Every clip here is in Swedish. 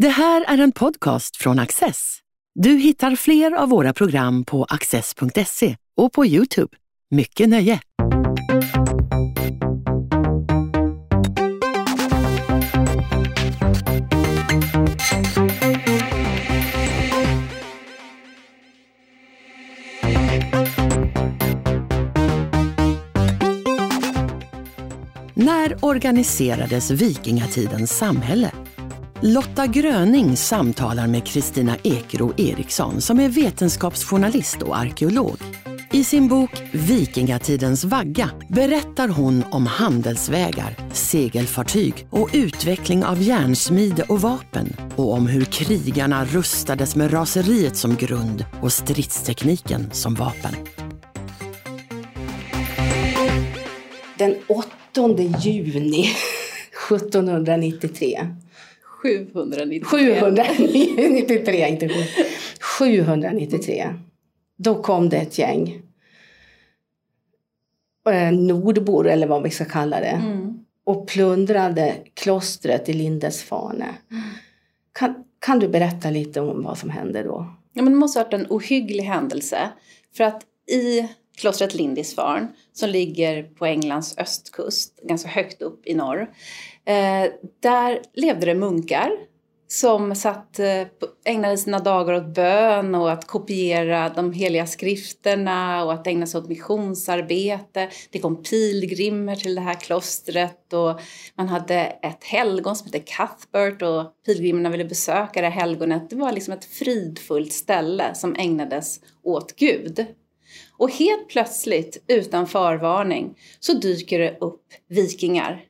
Det här är en podcast från Access. Du hittar fler av våra program på access.se och på YouTube. Mycket nöje! När organiserades vikingatidens samhälle? Lotta Gröning samtalar med Kristina Ekerö Eriksson som är vetenskapsjournalist och arkeolog. I sin bok Vikingatidens vagga berättar hon om handelsvägar, segelfartyg och utveckling av järnsmide och vapen. Och om hur krigarna rustades med raseriet som grund och stridstekniken som vapen. Den 8 juni 1793. 793. Då kom det ett gäng nordbor, eller vad vi ska kalla det, och plundrade klostret i Lindisfarne. Kan du berätta lite om vad som hände då? Ja, men det måste ha varit en ohygglig händelse, för att i klostret Lindisfarne, som ligger på Englands östkust, ganska högt upp i norr. Där levde det munkar som ägnade sina dagar åt bön och att kopiera de heliga skrifterna och att ägna sig åt missionsarbete. Det kom pilgrimer till det här klostret och man hade ett helgon som hette Cuthbert, och pilgrimerna ville besöka det helgonet. Det var liksom ett fridfullt ställe som ägnades åt Gud. Och helt plötsligt, utan förvarning, så dyker det upp vikingar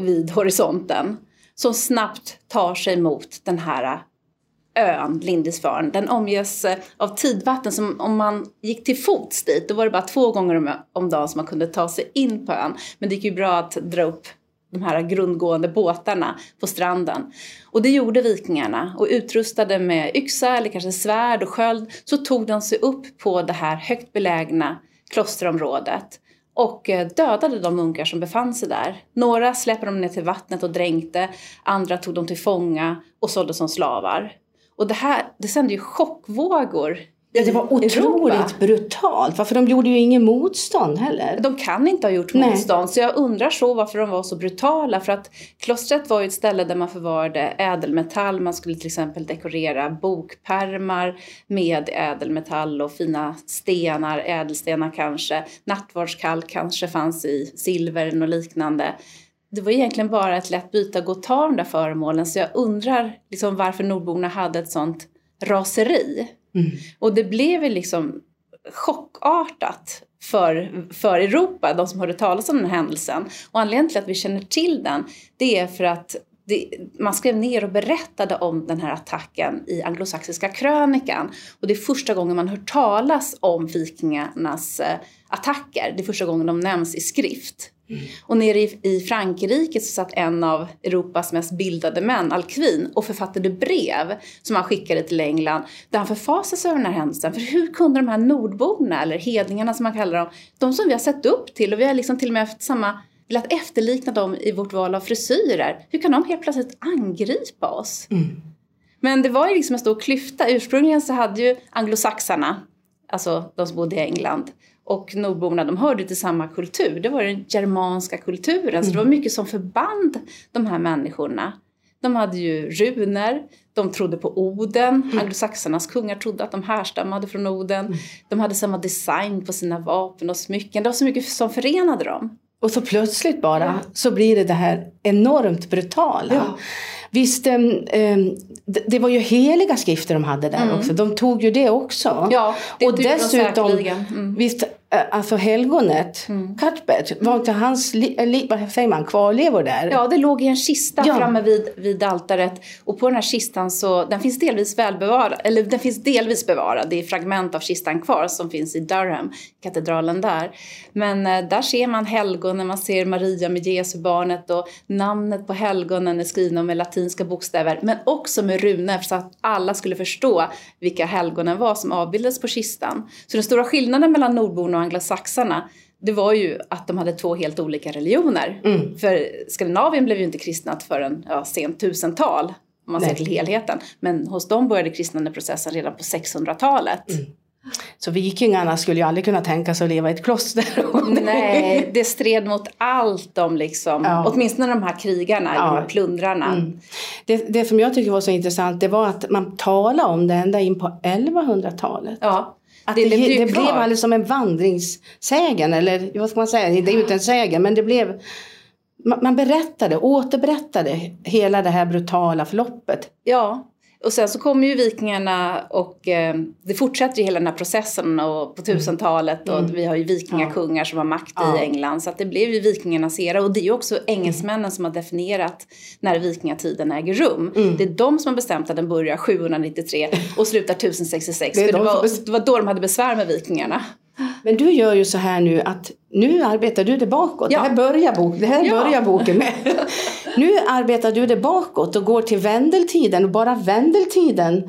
vid horisonten som snabbt tar sig mot den här ön Lindisfarne. Den omges av tidvatten, som om man gick till fots dit, då var det bara 2 gånger om dagen som man kunde ta sig in på ön. Men det gick ju bra att dra upp de här grundgående båtarna på stranden. Och det gjorde vikingarna, och utrustade med yxa eller kanske svärd och sköld så tog de sig upp på det här högt belägna klosterområdet och dödade de munkar som befann sig där. Några släppte de ner till vattnet och dränkte, andra tog de till fånga och sålde som slavar. Och det sände ju chockvågor. Ja, det var otroligt brutalt. Varför de gjorde ju ingen motstånd heller. De kan inte ha gjort motstånd. Nej. Så jag undrar så varför de var så brutala. För att klostret var ju ett ställe där man förvarade ädelmetall. Man skulle till exempel dekorera bokpärmar med ädelmetall och fina stenar. Ädelstenar kanske. Nattvardskalk kanske fanns i silver och liknande. Det var egentligen bara ett lätt byte att gå och ta de där föremålen. Så jag undrar liksom varför nordborna hade ett sånt raseri. Mm. Och det blev liksom chockartat för Europa, de som hörde talas om den här händelsen. Och anledningen till att vi känner till den, det är för att man skrev ner och berättade om den här attacken i Anglosaxiska krönikan. Och det är första gången man hör talas om vikingarnas attacker. Det är första gången de nämns i skrift. Mm. Och nere i Frankrike så satt en av Europas mest bildade män, Alcuin, och författade brev som han skickade till England, där han förfasades över den här händelsen. För hur kunde de här nordborna, eller hedningarna som man kallar dem, de som vi har sett upp till, och vi har liksom till och med haft samma, velat efterlikna dem i vårt val av frisyrer, hur kan de helt plötsligt angripa oss? Mm. Men det var ju liksom en stor klyfta. Ursprungligen så hade ju anglosaxarna, alltså de som bodde i England, och nordborna, de hörde till samma kultur. Det var den germanska kulturen. Så det var mycket som förband de här människorna. De hade ju runor. De trodde på Oden. Anglosaxarnas kungar trodde att de härstammade från Oden. De hade samma design på sina vapen och smycken. Det var så mycket som förenade dem. Och så plötsligt bara så blir det här enormt brutala. Ja. Visst, det var ju heliga skrifter de hade där också. De tog ju det också. Ja, det och dessutom, visst, alltså helgonet, Cuthbert, var inte hans, vad säger man, kvarlevor där? Ja, det låg i en kista framme vid altaret. Och på den här kistan så, den finns delvis välbevarad, eller den finns delvis bevarad. Det är fragment av kistan kvar som finns i Durham, katedralen där. Men där ser man helgonen, man ser Maria med Jesu barnet, och namnet på helgonen är skrivna med latinska bokstäver, men också med runor, så att alla skulle förstå vilka helgonen var som avbildades på kistan. Så den stora skillnaden mellan nordborna och anglosaxarna, det var ju att de hade 2 helt olika religioner. För Skandinavien blev ju inte kristnat förrän sent 1000-tal. om man ser till helheten. Men hos dem började kristnandeprocessen redan på 600-talet. Mm. Så vikingarna skulle ju aldrig kunna tänka sig att leva i ett kloster. Nej, det stred mot allt om liksom. Ja. Åtminstone de här krigarna, ja. De här plundrarna. Mm. Det som jag tycker var så intressant, det var att man talade om det ända in på 1100-talet. Ja. Att det blev alldeles som en vandringssägen, eller vad ska man säga, det är ju inte en sägen, men det blev, man återberättade hela det här brutala förloppet. Ja, och sen så kommer ju vikingarna och det fortsätter ju hela den här processen och på 1000-talet och vi har ju vikingakungar som har makt i England, så att det blev ju vikingarnas era, och det är ju också engelsmännen som har definierat när vikingatiden äger rum. Mm. Det är de som har bestämt att den börjar 793 och slutar 1066, det är för det var då de hade besvär med vikingarna. Men du gör ju så här nu att nu arbetar du det bakåt. Ja. Det här börjar boken med. Nu arbetar du det bakåt och går till Vendeltiden. Och bara Vendeltiden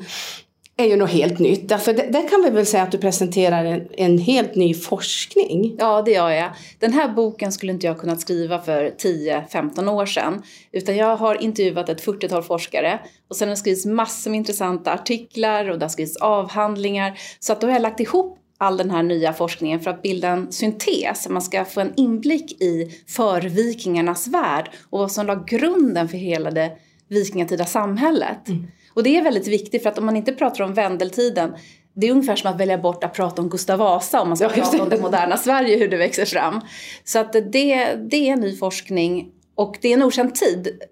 är ju något helt nytt. Därför det kan vi väl säga att du presenterar en helt ny forskning. Ja, det gör jag. Den här boken skulle inte jag kunnat skriva för 10-15 år sedan. Utan jag har intervjuat ett 40-tal forskare. Och sen har det skrivits massor med intressanta artiklar. Och det har skrivits avhandlingar. Så att då har jag lagt ihop all den här nya forskningen för att bilda en syntes. Man ska få en inblick i förvikingarnas värld och vad som la grunden för hela det vikingatida samhället. Mm. Och det är väldigt viktigt, för att om man inte pratar om Vendeltiden, det är ungefär som att välja bort att prata om Gustav Vasa om man ska prata om det moderna Sverige, hur det växer fram. Så att det är ny forskning. Och det är en okänd tid.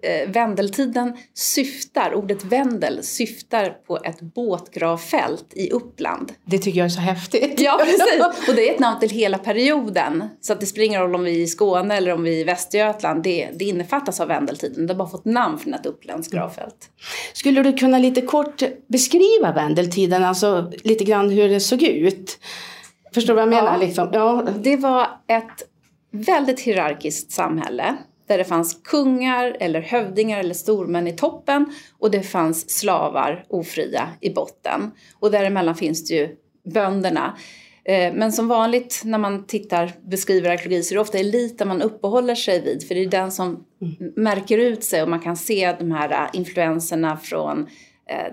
Ordet Vendel syftar på ett båtgravfält i Uppland. Det tycker jag är så häftigt. Ja, precis. Och det är ett namn till hela perioden. Så att det spelar ingen roll om vi är i Skåne eller om vi är i Västergötland. Det innefattas av Vendeltiden. Det har bara fått namn från ett upplands gravfält. Skulle du kunna lite kort beskriva Vendeltiden? Alltså lite grann hur det såg ut. Förstår du vad jag menar? Ja, liksom? Ja. Det var ett väldigt hierarkiskt samhälle. Där det fanns kungar eller hövdingar eller stormän i toppen. Och det fanns slavar ofria i botten. Och däremellan finns det ju bönderna. Men som vanligt när man beskriver arkeologi så är det ofta eliten man uppehåller sig vid. För det är den som märker ut sig, och man kan se de här influenserna från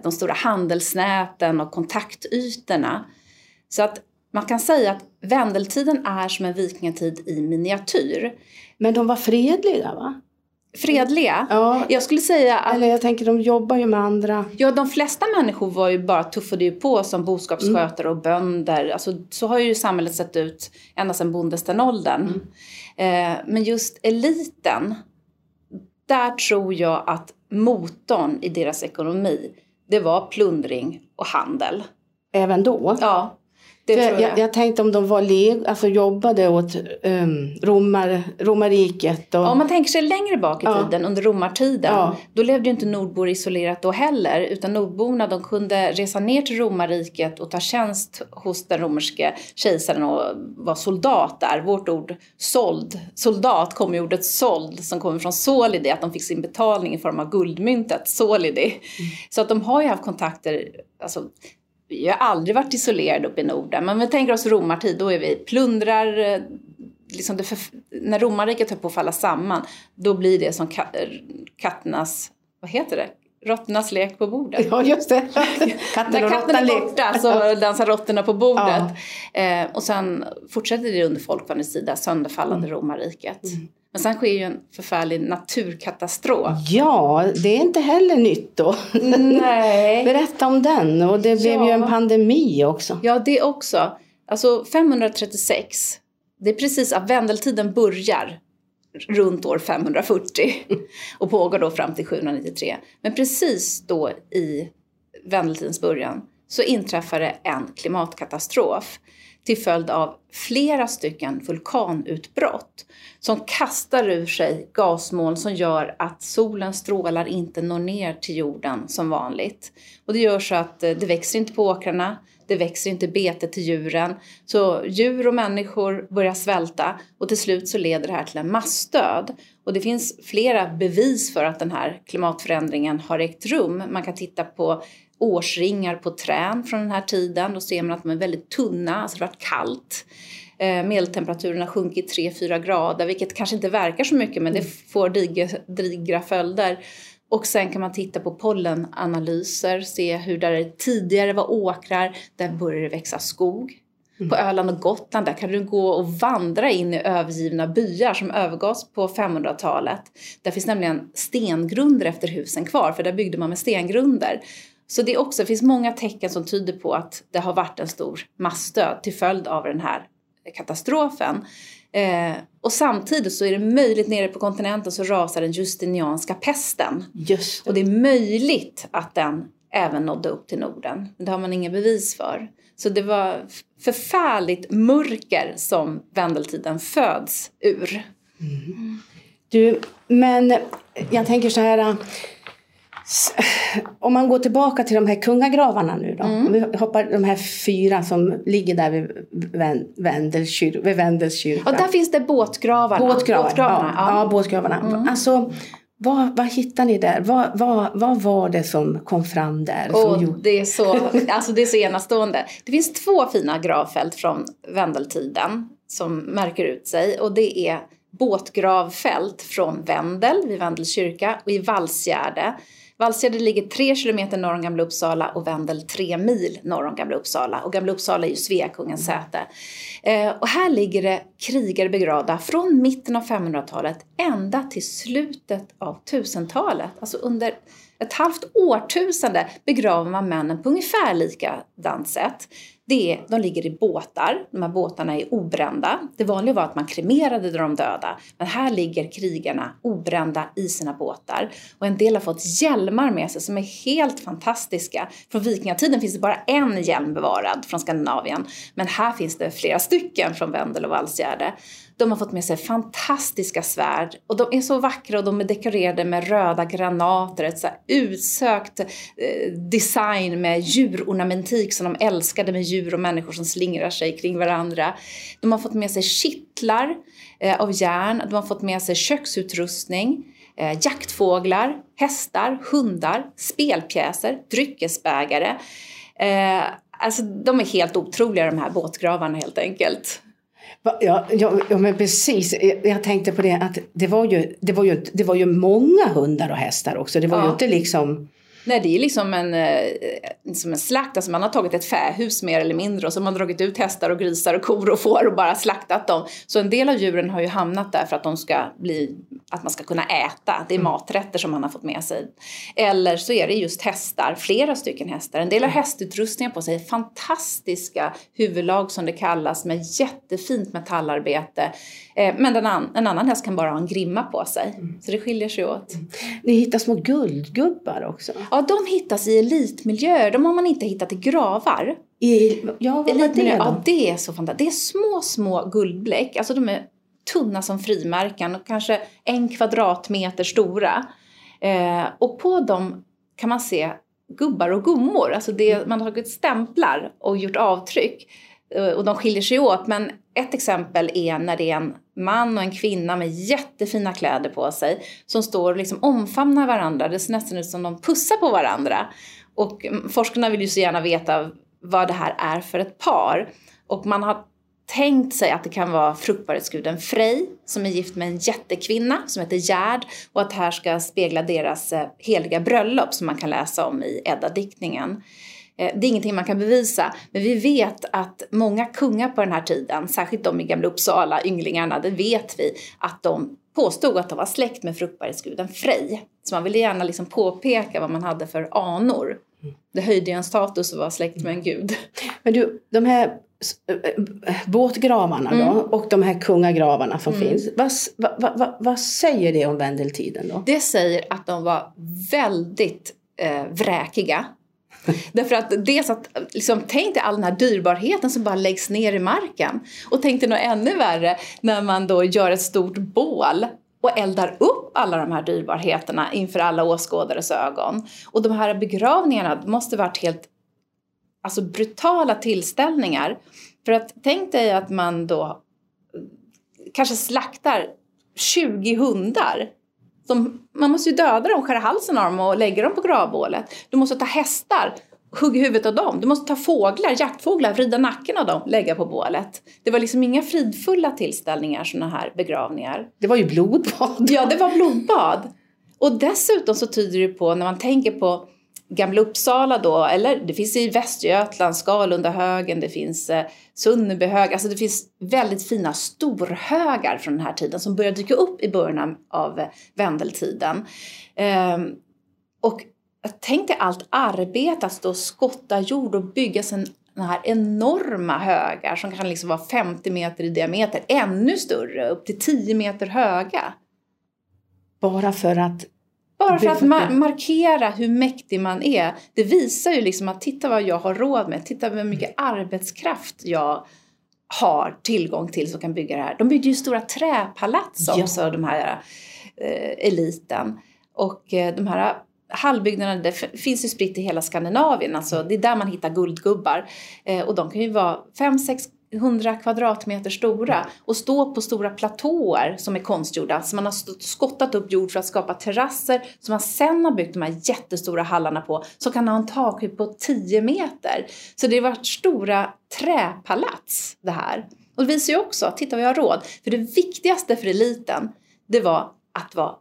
de stora handelsnäten och kontaktytorna. Så att man kan säga att Vendeltiden är som en vikingatid i miniatyr. Men de var fredliga, va? Fredliga? Ja. Jag skulle säga att... Eller jag tänker, de jobbar ju med andra. Ja, de flesta människor var ju bara tuffade ju på som boskapsskötare och bönder. Alltså, så har ju samhället sett ut ända sedan bondestenåldern. Mm. Men just eliten, där tror jag att motorn i deras ekonomi, det var plundring och handel. Även då? Ja. Jag tänkte om de var jobbade åt romarriket. Och... Om man tänker sig längre bak i tiden, under romartiden, då levde ju inte nordbor isolerat då heller. Utan nordborna, de kunde resa ner till romarriket och ta tjänst hos den romerske kejsaren och vara soldat där. Vårt ord soldat kommer ju ordet sold, som kommer från solidi, att de fick sin betalning i form av guldmyntet, solidi. Mm. Så att de har ju haft kontakter... Alltså, vi har aldrig varit isolerade uppe i Norden. Men vi tänker oss romartid, då är vi plundrar. Liksom när romarriket höll på att falla samman, då blir det som katternas, vad heter det? Råttornas lek på bordet. Ja, just det. När katten är borta så dansar råttorna på bordet. Ja. Och sen fortsätter det under folkvandringens sida, sönderfallande romarriket. Mm. Men sen sker ju en förfärlig naturkatastrof. Ja, det är inte heller nytt då. Nej. Berätta om den. Och det blev ju en pandemi också. Ja, det också. Alltså 536. Det är precis att Vendeltiden börjar runt år 540. Och pågår då fram till 793. Men precis då i Vendeltidens början så inträffar det en klimatkatastrof. Till följd av flera stycken vulkanutbrott som kastar ur sig gasmoln som gör att solens strålar inte når ner till jorden som vanligt. Och det gör så att det växer inte på åkrarna, det växer inte bete till djuren. Så djur och människor börjar svälta, och till slut så leder det här till en massdöd. Och det finns flera bevis för att den här klimatförändringen har ägt rum. Man kan titta på årsringar på trän från den här tiden. Då ser man att de är väldigt tunna. Alltså det har varit kallt. Medeltemperaturen har sjunkit 3-4 grader. Vilket kanske inte verkar så mycket. Men det får digra följder. Och sen kan man titta på pollenanalyser, se hur där det tidigare var åkrar, där börjar det växa skog. Mm. På Öland och Gotland, där kan du gå och vandra in i övergivna byar som övergavs på 500-talet. Där finns nämligen stengrunder efter husen kvar, för där byggde man med stengrunder. Så det också finns många tecken som tyder på att det har varit en stor massdöd till följd av den här katastrofen. Och samtidigt så är det möjligt, nere på kontinenten så rasar den justinianska pesten. Just det. Och det är möjligt att den även nådde upp till Norden. Det har man inga bevis för. Så det var förfärligt mörker som Vendeltiden föds ur. Mm. Du, men jag tänker så här... Om man går tillbaka till de här kungagravarna nu då. Mm. Om vi hoppar de här 4 som ligger där vid Vendels kyrka. Ja, där finns det båtgravarna. Båtgravarna. Mm. Alltså, vad hittar ni där? Vad var det som kom fram där? Det är så enastående. Det finns 2 fina gravfält från Vendeltiden som märker ut sig. Och det är båtgravfält från Vendel vid Vendels kyrka och i Valsgärde. Valsgärde ligger 3 kilometer norr om Gamla Uppsala och Vendel 3 mil norr om Gamla Uppsala. Och Gamla Uppsala är ju Sveakungens säte. Och här ligger det krigare begravda från mitten av 500-talet ända till slutet av 1000-talet. Alltså under ett halvt årtusende begraver man männen på ungefär likadant sätt. De ligger i båtar. De här båtarna är obrända. Det vanliga var att man kremerade de döda. Men här ligger krigarna obrända i sina båtar. Och en del har fått hjälmar med sig som är helt fantastiska. Från vikingatiden finns det bara en hjälm bevarad från Skandinavien. Men här finns det flera stycken från Vendel och Valsgärde. De har fått med sig fantastiska svärd. Och de är så vackra och de är dekorerade med röda granater. Ett så här utsökt design med djurornamentik som de älskade, med djur och människor som slingrar sig kring varandra. De har fått med sig kittlar av järn. De har fått med sig köksutrustning, jaktfåglar, hästar, hundar, spelpjäser, dryckesbägare. Alltså de är helt otroliga, de här båtgravarna helt enkelt. Ja, men precis. Jag tänkte på det att det var ju många hundar och hästar också. Det var ju inte liksom... Nej, det är liksom som en slakt. Alltså man har tagit ett fähus mer eller mindre och så har man dragit ut hästar och grisar och kor och får och bara slaktat dem. Så en del av djuren har ju hamnat där för att att man ska kunna äta. Det är maträtter som man har fått med sig. Eller så är det just hästar, flera stycken hästar. En del har hästutrustningar på sig, fantastiska huvudlag som det kallas, med jättefint metallarbete. Men en annan häst kan bara ha en grimma på sig. Så det skiljer sig åt. Ni hittar små guldgubbar också. Ja, de hittas i elitmiljöer. De har man inte hittat i gravar. Det är så fantastiskt. Det är små guldbläck. Alltså de är tunna som frimärken och kanske 1 kvadratmeter stora. Och på dem kan man se gubbar och gummor. Alltså man har tagit stämplar och gjort avtryck. Och de skiljer sig åt, men ett exempel är när det är en man och en kvinna med jättefina kläder på sig som står och liksom omfamnar varandra. Det ser nästan ut som de pussar på varandra. Och forskarna vill ju så gärna veta vad det här är för ett par. Och man har tänkt sig att det kan vara fruktbarhetsguden Frej som är gift med en jättekvinna som heter Gärd. Och att det här ska spegla deras heliga bröllop som man kan läsa om i Edda-diktningen. Det är ingenting man kan bevisa, men vi vet att många kungar på den här tiden, särskilt de i Gamla Uppsala, ynglingarna, det vet vi att de påstod att de var släkt med fruktbarhetsguden Frej. Så man ville gärna liksom påpeka vad man hade för anor. Det höjde ju en status att vara släkt med en gud. Men du, de här båtgravarna då, och de här kungagravarna som finns, vad säger det om Vendeltiden då? Det säger att de var väldigt vräkiga. Därför att dels att liksom, tänk dig all den här dyrbarheten som bara läggs ner i marken. Och tänk dig nog ännu värre när man då gör ett stort bål och eldar upp alla de här dyrbarheterna inför alla åskådares ögon. Och de här begravningarna måste varit helt brutala tillställningar. För att tänk dig att man då kanske slaktar 20 hundar. Man måste ju döda dem, skära halsen av dem och lägga dem på gravbålet. Du måste ta hästar, hugga huvudet av dem. Du måste ta fåglar, jaktfåglar, vrida nacken av dem, lägga på bålet. Det var liksom inga fridfulla tillställningar, såna här begravningar. Det var ju blodbad. Ja, det var blodbad. Och dessutom så tyder det på, när man tänker på Gamla Uppsala då, eller det finns i Västergötland, Skalunda högen, det finns Sunneby hög, alltså det finns väldigt fina storhögar från den här tiden som börjar dyka upp i början av Vendeltiden. Och tänk dig allt arbete att då skotta jord och bygga sådana här enorma högar som kan liksom vara 50 meter i diameter, ännu större, upp till 10 meter höga. Bara för att markera hur mäktig man är. Det visar ju liksom att titta vad jag har råd med. Titta hur mycket arbetskraft jag har tillgång till som kan bygga det här. De byggde ju stora träpalats också, ja. De här eliten. Och de här hallbyggnaderna, det finns ju spritt i hela Skandinavien. Alltså, det är där man hittar guldgubbar. Och de kan ju vara 500-600 kvadratmeter stora och stå på stora platåer som är konstgjorda. Så man har skottat upp jord för att skapa terrasser som man sen har byggt de här jättestora hallarna på, som kan ha en takhöjd på 10 meter. Så det har varit stora träpalats det här. Och det visar ju också, titta vad jag har råd. För det viktigaste för eliten, det var att vara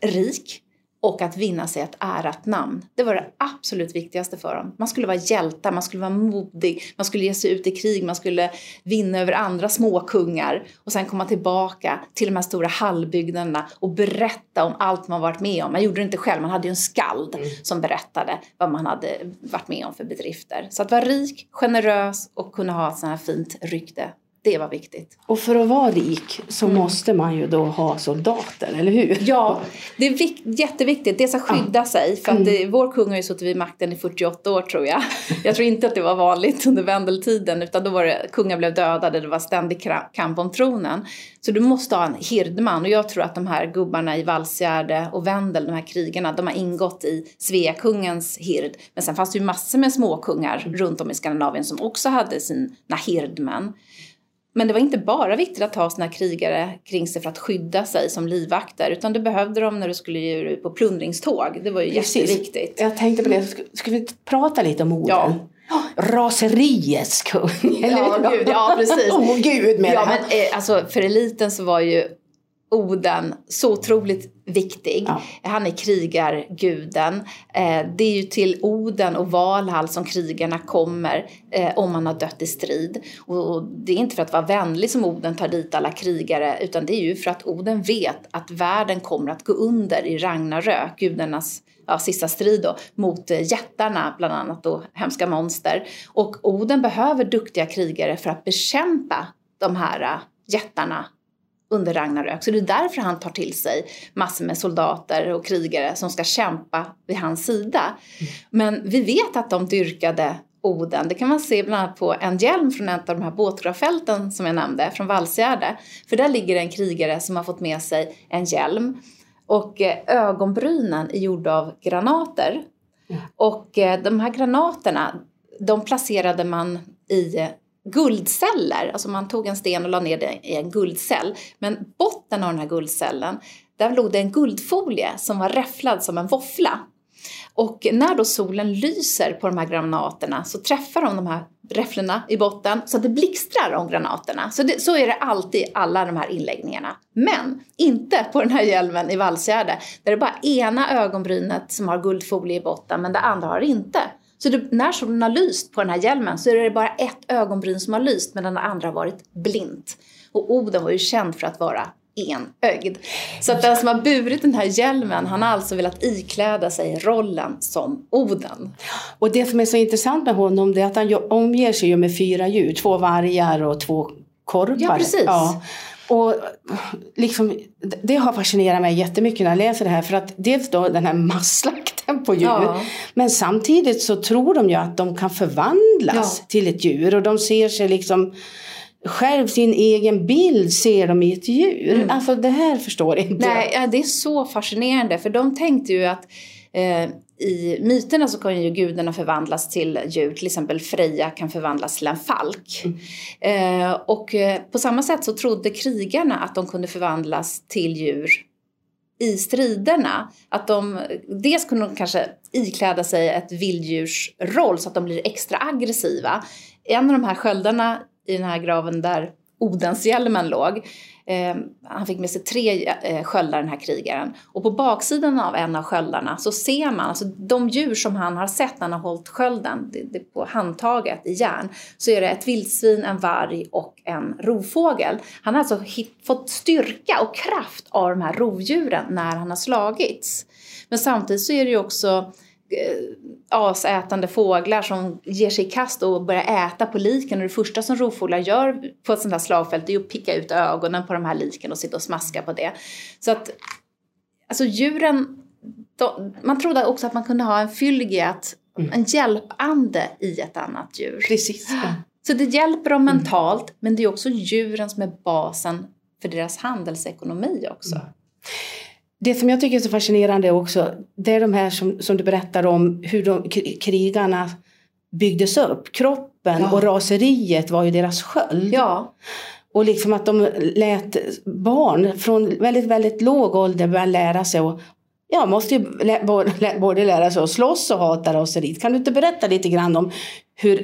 rik och att vinna sig ett ärat namn. Det var det absolut viktigaste för dem. Man skulle vara hjälta, man skulle vara modig. Man skulle ge sig ut i krig, man skulle vinna över andra småkungar. Och sen komma tillbaka till de här stora hallbyggnaderna och berätta om allt man varit med om. Man gjorde det inte själv, man hade ju en skald som berättade vad man hade varit med om för bedrifter. Så att vara rik, generös och kunna ha ett sådant här fint rykte. Det var viktigt. Och för att vara rik så måste man ju då ha soldater, eller hur? Ja, det är jätteviktigt. Det ska skydda sig. För att vår kung har ju suttit vid makten i 48 år, tror jag. Jag tror inte att det var vanligt under Vendeltiden. Utan då var det, kungar blev dödade. Det var ständig kamp om tronen. Så du måste ha en hirdman. Och jag tror att de här gubbarna i Valsgärde och Vendel, de här krigarna, de har ingått i Sveakungens hird. Men sen fanns det ju massor med småkungar runt om i Skandinavien som också hade sina hirdmän. Men det var inte bara viktigt att ha sina krigare kring sig för att skydda sig som livvakter. Utan du behövde dem när du skulle ge på plundringståg. Det var ju jätteviktigt. Jag tänkte på det. Ska vi prata lite om orden? Ja. Raseriets kung. Ja, gud, ja, precis. Åh, gud med det här. Men, alltså, för eliten så var ju Oden så otroligt viktig. Ja. Han är krigarguden. Det är ju till Oden och Valhall som krigarna kommer om man har dött i strid. Och det är inte för att vara vänlig som Oden tar dit alla krigare, utan det är ju för att Oden vet att världen kommer att gå under i Ragnarök, gudarnas sista strid då, mot jättarna bland annat och hemska monster. Och Oden behöver duktiga krigare för att bekämpa de här jättarna under Ragnarök. Så det är därför han tar till sig massor med soldater och krigare som ska kämpa vid hans sida. Men vi vet att de dyrkade Oden. Det kan man se bland annat på en hjälm från ett av de här båtgravfälten som jag nämnde, från Valsgärde. För där ligger en krigare som har fått med sig en hjälm. Och ögonbrynen är gjorda av granater. Och de här granaterna, de placerade man i guldceller, alltså man tog en sten och la ner den i en guldcell, men botten av den här guldcellen, där låg det en guldfolie som var räfflad som en våffla, och när då solen lyser på de här granaterna så träffar de här räfflorna i botten så att det blixtrar om granaterna. Så är det alltid i alla de här inläggningarna, men inte på den här hjälmen i Valsgärde, där det är bara ena ögonbrynet som har guldfolie i botten men det andra har inte. Så när solen har lyst på den här hjälmen så är det bara ett ögonbryn som har lyst, men den andra har varit blint. Och Oden var ju känd för att vara enögd. Så att den som har burit den här hjälmen, han har alltså velat ikläda sig rollen som Oden. Och det som är så intressant med honom, det är att han omger sig med 4 djur. 2 vargar och 2 korpar. Ja, precis. Ja. Och liksom, det har fascinerat mig jättemycket när jag läser det här. För att dels då den här masslakten på djur. Ja. Men samtidigt så tror de ju att de kan förvandlas till ett djur. Och de ser sig liksom själv, sin egen bild ser de i ett djur. Alltså det här förstår inte. Nej, det är så fascinerande. För de tänkte ju att i myterna så kan ju gudarna förvandlas till djur. Till exempel Freja kan förvandlas till en falk. Och på samma sätt så trodde krigarna att de kunde förvandlas till djur i striderna. Att dels kunde de kanske ikläda sig ett vilddjursroll så att de blir extra aggressiva. En av de här sköldarna i den här graven där Odenshjälmen låg. Han fick med sig 3 sköldar, den här krigaren. Och på baksidan av en av sköldarna så ser man, alltså de djur som han har sett när han har hållit skölden på handtaget i järn, så är det ett vildsvin, en varg och en rovfågel. Han har alltså fått styrka och kraft av de här rovdjuren när han har slagits. Men samtidigt så är det ju också asätande fåglar som ger sig i kast och börjar äta på liken. Och det första som rovfåglar gör på ett sånt här slagfält är att picka ut ögonen på de här liken och sitta och smaska på det. Så att alltså djuren, man trodde också att man kunde ha en fyllighet, en hjälpande i ett annat djur. Precis. Ja. Så det hjälper dem mentalt, men det är också djuren som är basen för deras handelsekonomi också. Mm. Det som jag tycker är så fascinerande också, det är de här som du berättar om, hur krigarna byggdes upp. Kroppen och raseriet var ju deras sköld. Ja. Och liksom att de lät barn från väldigt, väldigt låg ålder börja lära sig och måste ju både lära sig att slåss och hata raseriet. Kan du inte berätta lite grann om hur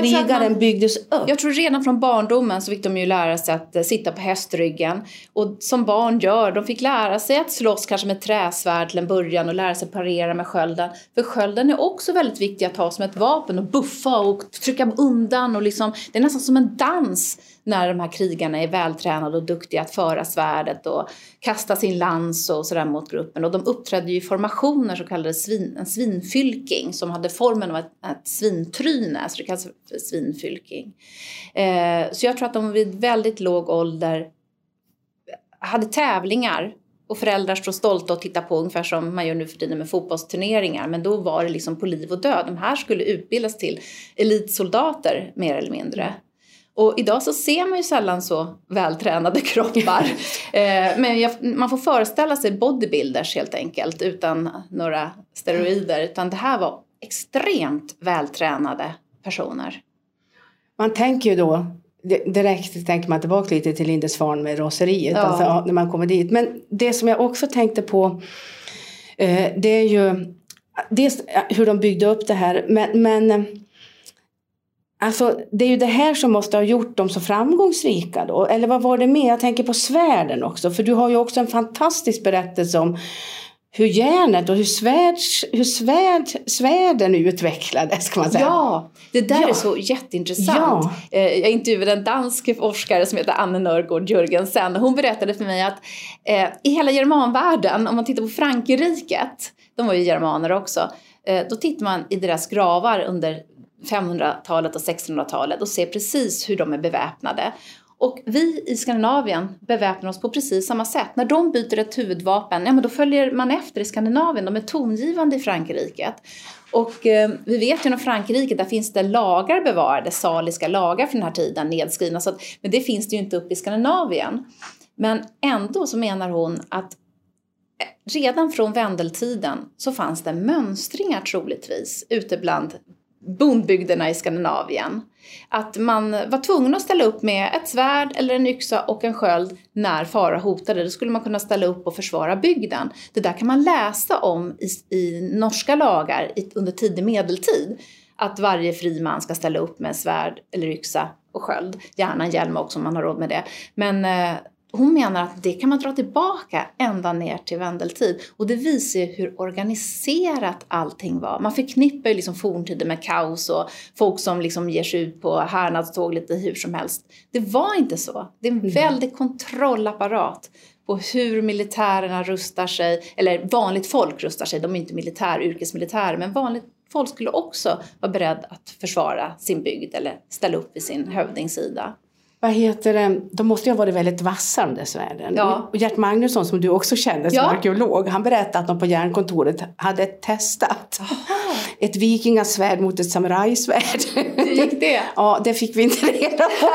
krigaren byggdes upp? Jag tror redan från barndomen så fick de ju lära sig att sitta på hästryggen. Och som barn gör, de fick lära sig att slåss kanske med träsvärd till en början och lära sig parera med skölden. För skölden är också väldigt viktig att ha som ett vapen och buffa och trycka undan. Och liksom, det är nästan som en dans när de här krigarna är vältränade och duktiga att föra svärdet och kasta sin lans och sådär mot gruppen. Och de uppträdde ju i formationer, så kallade en svinfylking, som hade formen av ett svintryne. Så det kallas för svinfylking. Så jag tror att de vid väldigt låg ålder hade tävlingar. Och föräldrar står stolta och tittar på, ungefär som man gör nu för tiden med fotbollsturneringar. Men då var det liksom på liv och död. De här skulle utbildas till elitsoldater mer eller mindre. Och idag så ser man ju sällan så vältränade kroppar. Men man får föreställa sig bodybuilders helt enkelt. Utan några steroider. Utan det här var extremt vältränade personer. Man tänker ju då, direkt tänker man tillbaka lite till Lindisfarne med raseriet. Ja. Alltså, när man kommer dit. Men det som jag också tänkte på, det är ju dels hur de byggde upp det här. Men alltså, det är ju det här som måste ha gjort dem så framgångsrika då. Eller vad var det med? Jag tänker på svärden också. För du har ju också en fantastisk berättelse om hur järnet och hur svärden utvecklades, kan man säga. Ja, det där är så jätteintressant. Ja. Jag intervjuade en dansk forskare som heter Anne Nörgård Jörgensen. Hon berättade för mig att i hela germanvärlden, om man tittar på Frankriket, de var ju germaner också, då tittar man i deras gravar under 500-talet och 1600-talet och ser precis hur de är beväpnade. Och vi i Skandinavien beväpnar oss på precis samma sätt. När de byter ett huvudvapen, då följer man efter i Skandinavien. De är tongivande i Frankrike. Och vi vet ju inom Frankrike, där finns det lagar bevarade, saliska lagar från den här tiden nedskrivna. Så att, men det finns det ju inte uppe i Skandinavien. Men ändå så menar hon att redan från Vendeltiden så fanns det mönstringar troligtvis ute bland bondbygderna i Skandinavien. Att man var tvungen att ställa upp med ett svärd eller en yxa och en sköld när fara hotade. Då skulle man kunna ställa upp och försvara bygden. Det där kan man läsa om i norska lagar under tidig medeltid. Att varje fri man ska ställa upp med svärd eller yxa och sköld. Gärna en hjälm också om man har råd med det. Men hon menar att det kan man dra tillbaka ända ner till Vendeltid. Och det visar ju hur organiserat allting var. Man förknippar ju liksom forntiden med kaos och folk som liksom ger sig ut på härnadståg lite hur som helst. Det var inte så. Det är en väldigt kontrollapparat på hur militärerna rustar sig. Eller vanligt folk rustar sig. De är inte yrkesmilitärer. Men vanligt folk skulle också vara beredda att försvara sin bygd eller ställa upp i sin hövdingsida. Vad heter det? De måste ju ha varit väldigt vassa, de där svärden. Ja. Och Gert Magnusson, som du också kände som arkeolog, han berättade att de på järnkontoret hade testat ett vikingasvärd mot ett samurajsvärd. Hur gick det? Ja, det fick vi inte reda på.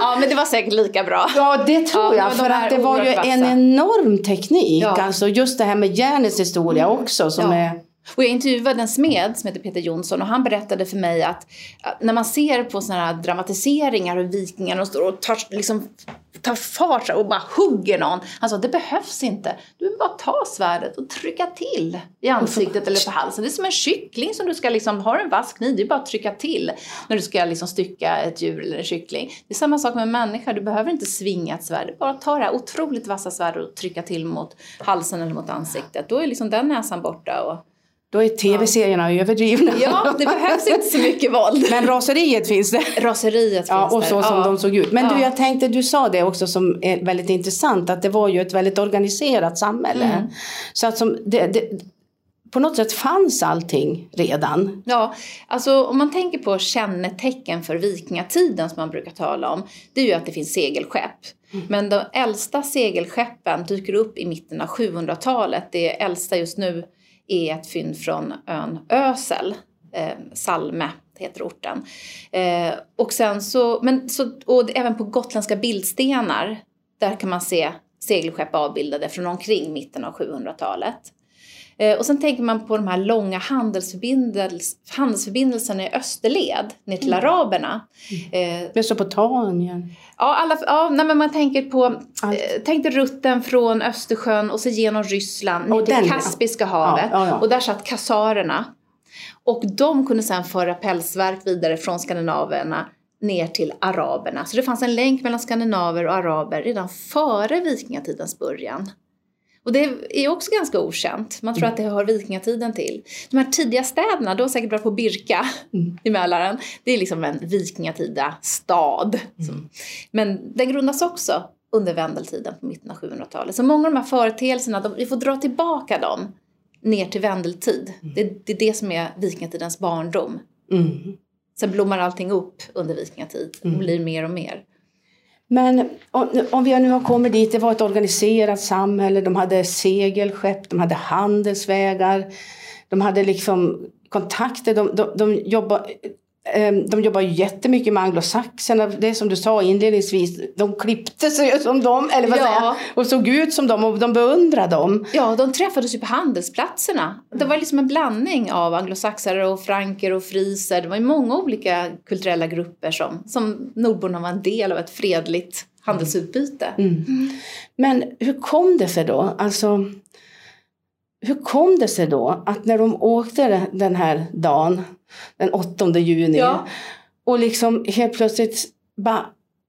Ja, men det var säkert lika bra. Ja, det tror jag. För att det var ju en enorm teknik. Ja. Alltså just det här med järnets historia också som är... Och jag intervjuade en smed som heter Peter Jonsson, och han berättade för mig att när man ser på såna här dramatiseringar och vikingarna står och tar, liksom tar fart och bara hugger någon. Han sa, det behövs inte. Du vill bara ta svärdet och trycka till i ansiktet eller på halsen. Det är som en kyckling som du ska liksom, har en vass kniv. Det är bara att trycka till när du ska liksom stycka ett djur eller en kyckling. Det är samma sak med en människa. Du behöver inte svinga ett svärd. Bara ta det här otroligt vassa svärdet och trycka till mot halsen eller mot ansiktet. Då är liksom den näsan borta och... Då är tv-serierna överdrivna. Ja, det behövs inte så mycket våld. Men raseriet finns det. Raseriet finns det. Och så som de såg ut. Men du, jag tänkte, du sa det också som är väldigt intressant. Att det var ju ett väldigt organiserat samhälle. Mm. Så att som... Det, på något sätt fanns allting redan. Ja, alltså om man tänker på kännetecken för vikingatiden som man brukar tala om. Det är ju att det finns segelskepp. Mm. Men de äldsta segelskeppen dyker upp i mitten av 700-talet. Det äldsta just nu är ett fynd från ön Ösel, Salme heter orten. Och sen så, och även på gotländska bildstenar, där kan man se segelskepp avbildade från omkring mitten av 700-talet. Och sen tänker man på de här långa handelsförbindelserna i Österled, ner till araberna. Mesopotamien. Men man tänker på, tänkte rutten från Östersjön och så genom Ryssland, ner till Kaspiska havet. Och där satt kasarerna. Och de kunde sedan föra pälsverk vidare från skandinaverna ner till araberna. Så det fanns en länk mellan skandinaver och araber redan före vikingatidens början. Och det är också ganska okänt. Man tror att det hör vikingatiden till. De här tidiga städerna, då säkert bra på Birka i Mälaren. Det är liksom en vikingatida stad. Mm. Men den grundas också under Vendeltiden på mitten av 700-talet. Så många av de här företeelserna, vi får dra tillbaka dem ner till Vendeltid. Det är det som är vikingatidens barndom. Mm. Sen blommar allting upp under vikingatid. Det blir mer och mer. Men om vi nu har kommit dit, det var ett organiserat samhälle, de hade segelskepp, de hade handelsvägar, de hade liksom kontakter, de jobbade jättemycket med anglosaxerna, det som du sa inledningsvis, de klippte sig som dem, eller vad säger, och såg ut som dem och de beundrade dem. Ja, de träffades ju på handelsplatserna. Det var liksom en blandning av anglosaxare och franker och friser. Det var ju många olika kulturella grupper som nordborna var en del av ett fredligt handelsutbyte. Men hur kom det sig då? Alltså... Hur kom det sig då att när de åkte den här dagen, den 8 juni, och liksom helt plötsligt bara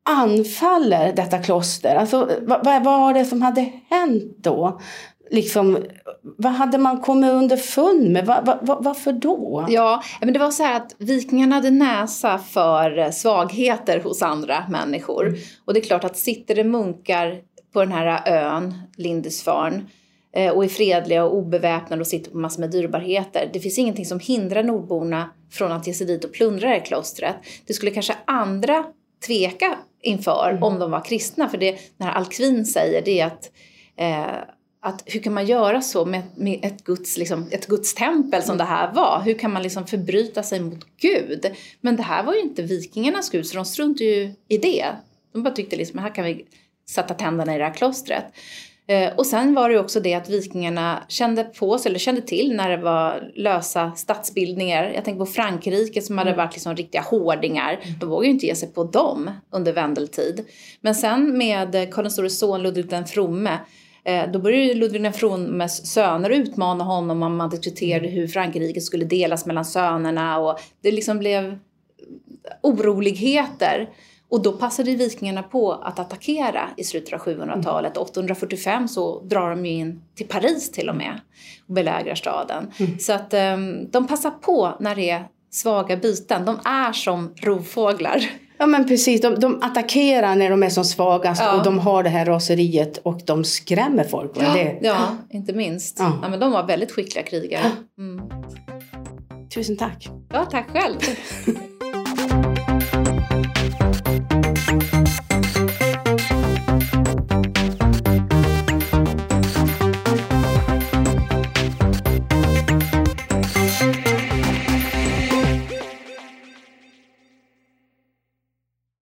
anfaller detta kloster? Alltså, vad var det som hade hänt då? Liksom, vad hade man kommit underfund med? Varför då? Ja, men det var så här att vikingarna hade näsa för svagheter hos andra människor. Mm. Och det är klart att sitter det munkar på den här ön, Lindisfarne, och är fredliga och obeväpnade och sitter på massor med dyrbarheter. Det finns ingenting som hindrar nordborna från att ge sig dit och plundra det klostret. Det skulle kanske andra tveka inför om de var kristna. För det när Alcuin säger det är att hur kan man göra så med ett gudstempel som det här var? Hur kan man liksom förbryta sig mot Gud? Men det här var ju inte vikingarnas gud, så de struntade ju i det. De bara tyckte liksom, här kan vi sätta tänderna i det här klostret. Och sen var det också det att vikingarna kände till när det var lösa statsbildningar. Jag tänker på Frankrike som hade varit liksom riktiga hårdingar. De vågade ju inte ge sig på dem under Vendeltid. Men sen med Karl den store son Ludvig den Fromme, då började ju Ludvig den Frommes söner utmana honom om man diskuterade hur Frankrike skulle delas mellan sönerna. Och det liksom blev oroligheter. Och då passade vikingarna på att attackera i slutet av 700-talet. 845 så drar de ju in till Paris till och med och belägrar staden. Mm. Så att de passar på när det är svaga byten. De är som rovfåglar. Ja men precis, de attackerar när de är som svagast och de har det här raseriet och de skrämmer folk. Inte minst. Ja. Ja, men de var väldigt skickliga krigare. Mm. Tusen tack. Ja, tack själv.